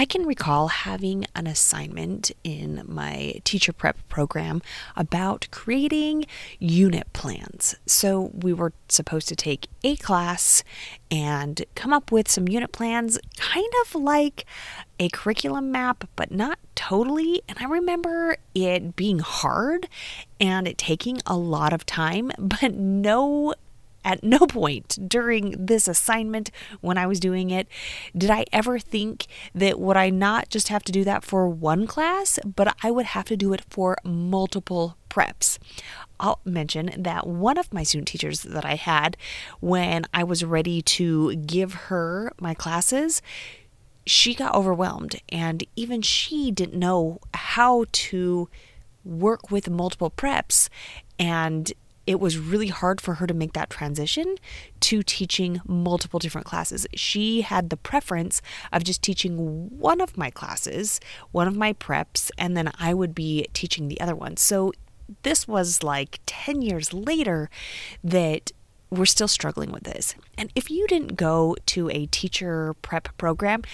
I can recall having an assignment in my teacher prep program about creating unit plans. So we were supposed to take a class and come up with some unit plans, kind of like a curriculum map, but not totally. And I remember it being hard and it taking a lot of time, but at no point during this assignment when I was doing it did I ever think that would I not just have to do that for one class, but I would have to do it for multiple preps. I'll mention that one of my student teachers that I had when I was ready to give her my classes, she got overwhelmed and even she didn't know how to work with multiple preps, and it was really hard for her to make that transition to teaching multiple different classes. She had the preference of just teaching one of my classes, one of my preps, and then I would be teaching the other one. So this was like 10 years later that we're still struggling with this. And if you didn't go to a teacher prep program,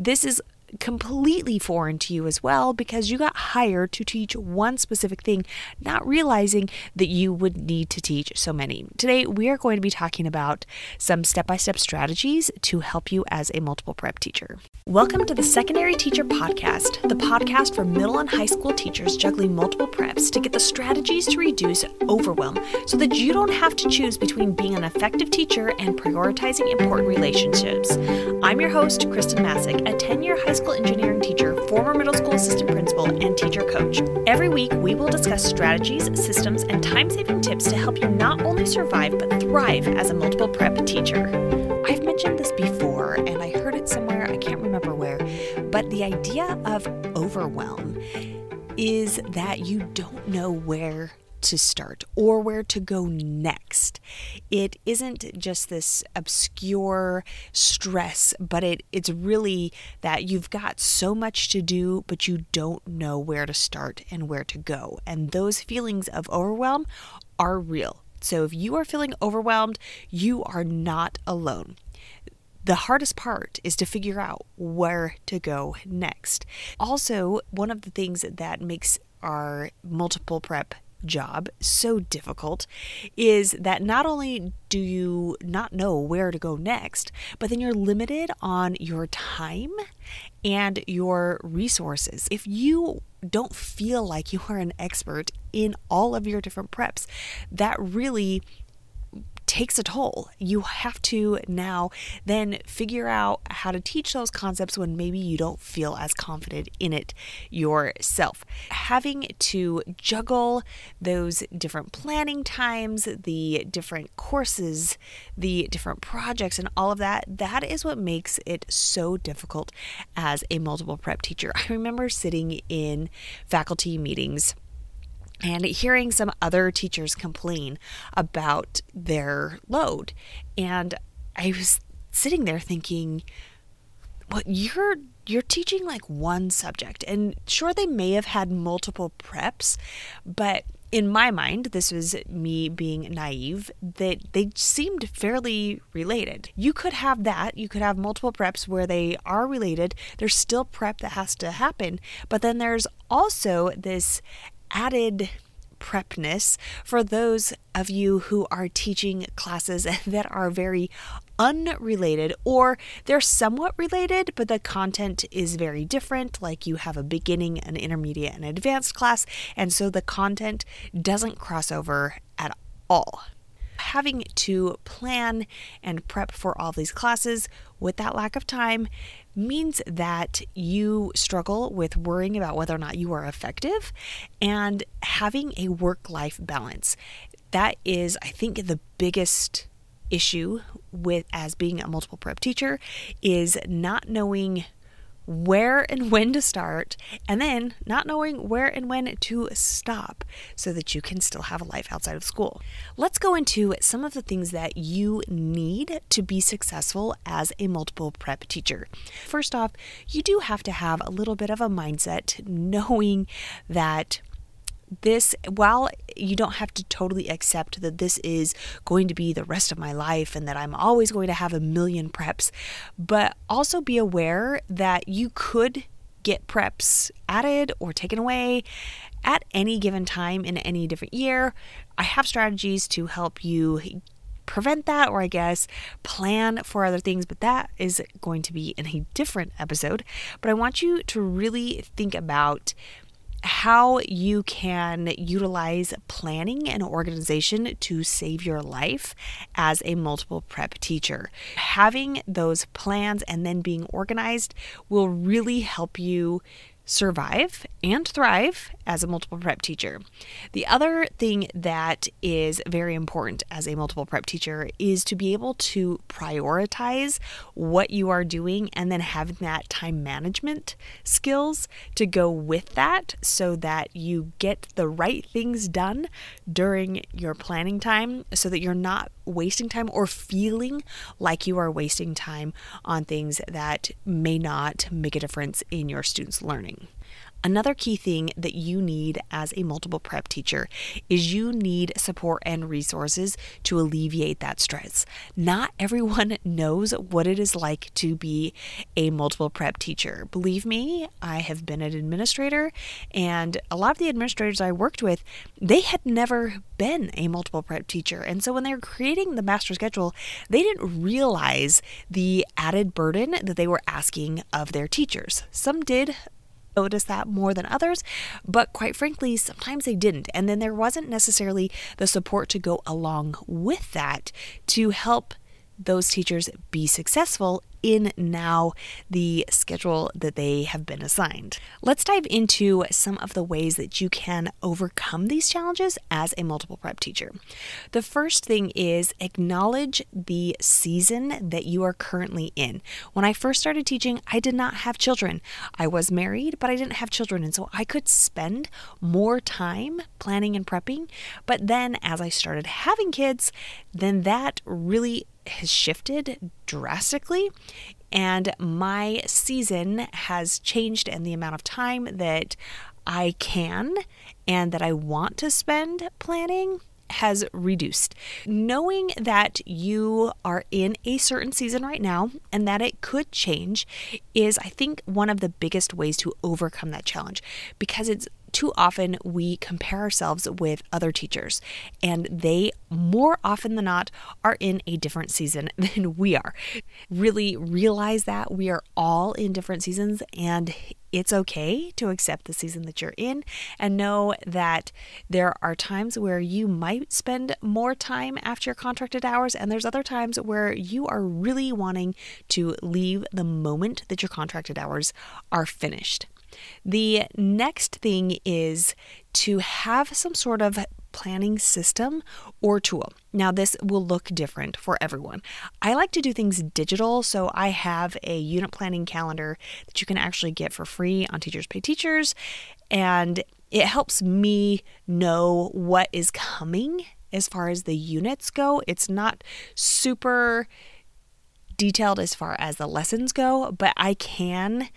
this is completely foreign to you as well, because you got hired to teach one specific thing, not realizing that you would need to teach so many. Today, we are going to be talking about some step-by-step strategies to help you as a multiple prep teacher. Welcome to the Secondary Teacher Podcast, the podcast for middle and high school teachers juggling multiple preps to get the strategies to reduce overwhelm so that you don't have to choose between being an effective teacher and prioritizing important relationships. I'm your host, Khristen Massic, a 10-year high school engineering teacher, former middle school assistant principal, and teacher coach. Every week, we will discuss strategies, systems, and time-saving tips to help you not only survive, but thrive as a multiple prep teacher. I've mentioned this before, and I heard it somewhere, I can't remember where, but the idea of overwhelm is that you don't know where to start or where to go next. It isn't just this obscure stress, but it's really that you've got so much to do, but you don't know where to start and where to go. And those feelings of overwhelm are real. So if you are feeling overwhelmed, you are not alone. The hardest part is to figure out where to go next. Also, one of the things that makes our multiple prep job so difficult is that not only do you not know where to go next, but then you're limited on your time and your resources. If you don't feel like you are an expert in all of your different preps, that really takes a toll. You have to now then figure out how to teach those concepts when maybe you don't feel as confident in it yourself. Having to juggle those different planning times, the different courses, the different projects, and all of that, that is what makes it so difficult as a multiple prep teacher. I remember sitting in faculty meetings and hearing some other teachers complain about their load. And I was sitting there thinking, well, you're teaching like one subject. And sure, they may have had multiple preps, but in my mind, this was me being naive, that they seemed fairly related. You could have that. You could have multiple preps where they are related. There's still prep that has to happen. But then there's also this added prepness for those of you who are teaching classes that are very unrelated, or they're somewhat related, but the content is very different. Like you have a beginning, an intermediate, and advanced class, and so the content doesn't cross over at all. Having to plan and prep for all these classes with that lack of time means that you struggle with worrying about whether or not you are effective and having a work-life balance. That is, I think, the biggest issue with as being a multiple prep teacher is not knowing where and when to start, and then not knowing where and when to stop so that you can still have a life outside of school. Let's go into some of the things that you need to be successful as a multiple prep teacher. First off, you do have to have a little bit of a mindset knowing that this, while you don't have to totally accept that this is going to be the rest of my life and that I'm always going to have a million preps, but also be aware that you could get preps added or taken away at any given time in any different year. I have strategies to help you prevent that, or I guess plan for other things, but that is going to be in a different episode. But I want you to really think about how you can utilize planning and organization to save your life as a multiple prep teacher. Having those plans and then being organized will really help you survive and thrive as a multiple prep teacher. The other thing that is very important as a multiple prep teacher is to be able to prioritize what you are doing and then having that time management skills to go with that so that you get the right things done during your planning time so that you're not wasting time or feeling like you are wasting time on things that may not make a difference in your students' learning. Another key thing that you need as a multiple prep teacher is you need support and resources to alleviate that stress. Not everyone knows what it is like to be a multiple prep teacher. Believe me, I have been an administrator, and a lot of the administrators I worked with, they had never been a multiple prep teacher. And so when they were creating the master schedule, they didn't realize the added burden that they were asking of their teachers. Some did notice that more than others, but quite frankly, sometimes they didn't. And then there wasn't necessarily the support to go along with that to help those teachers be successful in now the schedule that they have been assigned. Let's dive into some of the ways that you can overcome these challenges as a multiple prep teacher. The first thing is acknowledge the season that you are currently in. When I first started teaching, I did not have children. I was married, but I didn't have children. And so I could spend more time planning and prepping. But then as I started having kids, then that really has shifted drastically, and my season has changed, and the amount of time that I can and that I want to spend planning has reduced. Knowing that you are in a certain season right now and that it could change is, I think, one of the biggest ways to overcome that challenge, because it's too often we compare ourselves with other teachers, and they more often than not are in a different season than we are. Really realize that we are all in different seasons, and it's okay to accept the season that you're in, and know that there are times where you might spend more time after your contracted hours, and there's other times where you are really wanting to leave the moment that your contracted hours are finished. The next thing is to have some sort of planning system or tool. Now, this will look different for everyone. I like to do things digital, so I have a unit planning calendar that you can actually get for free on Teachers Pay Teachers, and it helps me know what is coming as far as the units go. It's not super detailed as far as the lessons go, but I can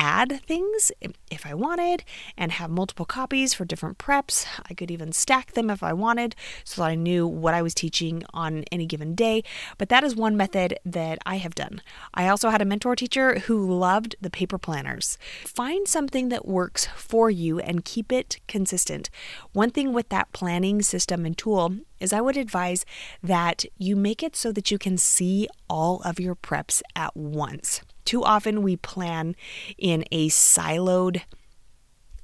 add things if I wanted and have multiple copies for different preps. I could even stack them if I wanted so that I knew what I was teaching on any given day. But that is one method that I have done. I also had a mentor teacher who loved the paper planners. Find something that works for you and keep it consistent. One thing with that planning system and tool is I would advise that you make it so that you can see all of your preps at once. Too often we plan in a siloed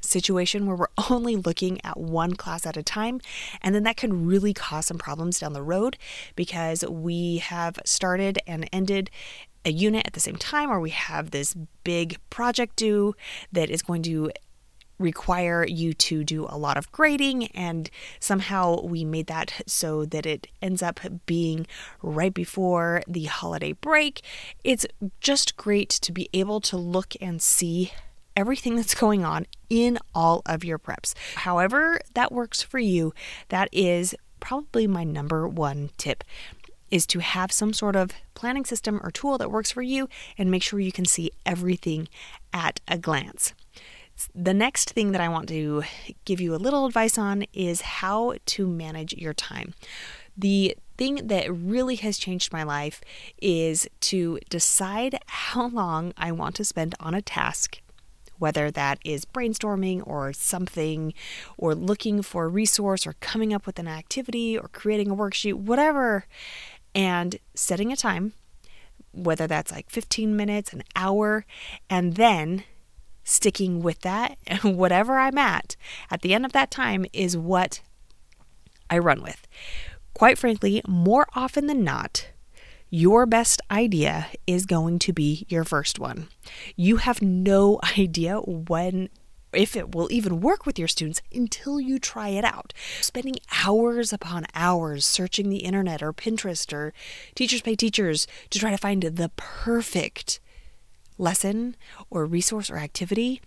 situation where we're only looking at one class at a time, and then that can really cause some problems down the road because we have started and ended a unit at the same time, or we have this big project due that is going to require you to do a lot of grading, and somehow we made that so that it ends up being right before the holiday break. It's just great to be able to look and see everything that's going on in all of your preps. However that works for you, that is probably my number one tip, is to have some sort of planning system or tool that works for you and make sure you can see everything at a glance. The next thing that I want to give you a little advice on is how to manage your time. The thing that really has changed my life is to decide how long I want to spend on a task, whether that is brainstorming or something, or looking for a resource, or coming up with an activity, or creating a worksheet, whatever, and setting a time, whether that's like 15 minutes, an hour, and then sticking with that, and whatever I'm at the end of that time is what I run with. Quite frankly, more often than not, your best idea is going to be your first one. You have no idea when, if it will even work with your students until you try it out. Spending hours upon hours searching the internet or Pinterest or Teachers Pay Teachers to try to find the perfect lesson or resource or activity,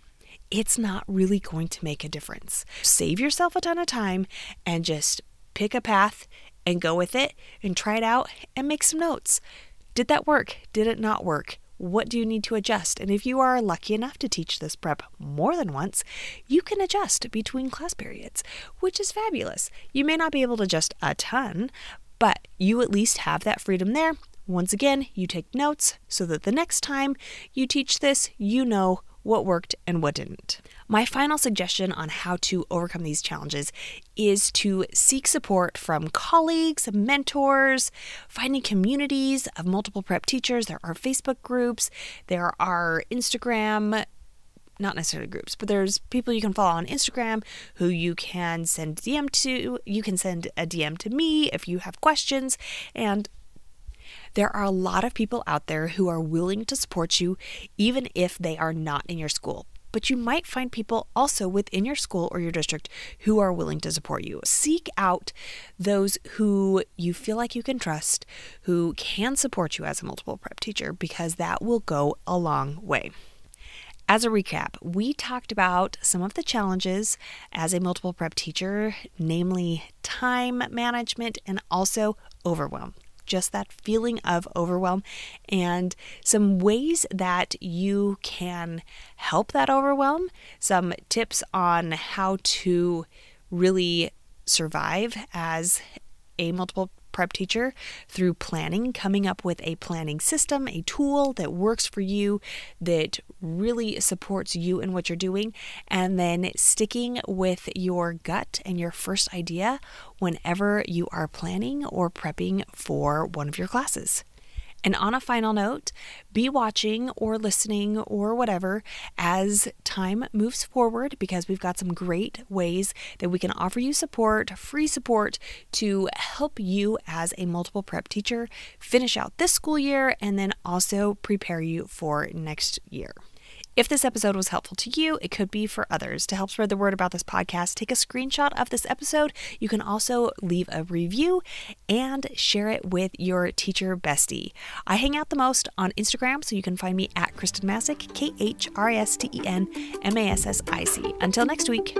it's not really going to make a difference. Save yourself a ton of time and just pick a path and go with it and try it out and make some notes. Did that work? Did it not work? What do you need to adjust? And if you are lucky enough to teach this prep more than once, you can adjust between class periods, which is fabulous. You may not be able to adjust a ton, but you at least have that freedom there. Once again, you take notes so that the next time you teach this, you know what worked and what didn't. My final suggestion on how to overcome these challenges is to seek support from colleagues, mentors, finding communities of multiple prep teachers. There are Facebook groups, there are Instagram, not necessarily groups, but there's people you can follow on Instagram who you can send DM to. You can send a DM to me if you have questions, and there are a lot of people out there who are willing to support you even if they are not in your school. But you might find people also within your school or your district who are willing to support you. Seek out those who you feel like you can trust, who can support you as a multiple prep teacher, because that will go a long way. As a recap, we talked about some of the challenges as a multiple prep teacher, namely time management and also overwhelm. Just that feeling of overwhelm and some ways that you can help that overwhelm, some tips on how to really survive as a multiple prep teacher through planning, coming up with a planning system, a tool that works for you, that really supports you in what you're doing, and then sticking with your gut and your first idea whenever you are planning or prepping for one of your classes. And on a final note, be watching or listening or whatever as time moves forward, because we've got some great ways that we can offer you support, free support, to help you as a multiple prep teacher finish out this school year and then also prepare you for next year. If this episode was helpful to you, it could be for others. To help spread the word about this podcast, take a screenshot of this episode. You can also leave a review and share it with your teacher bestie. I hang out the most on Instagram, so you can find me at Khristen Massic, Khristenmassic. Until next week.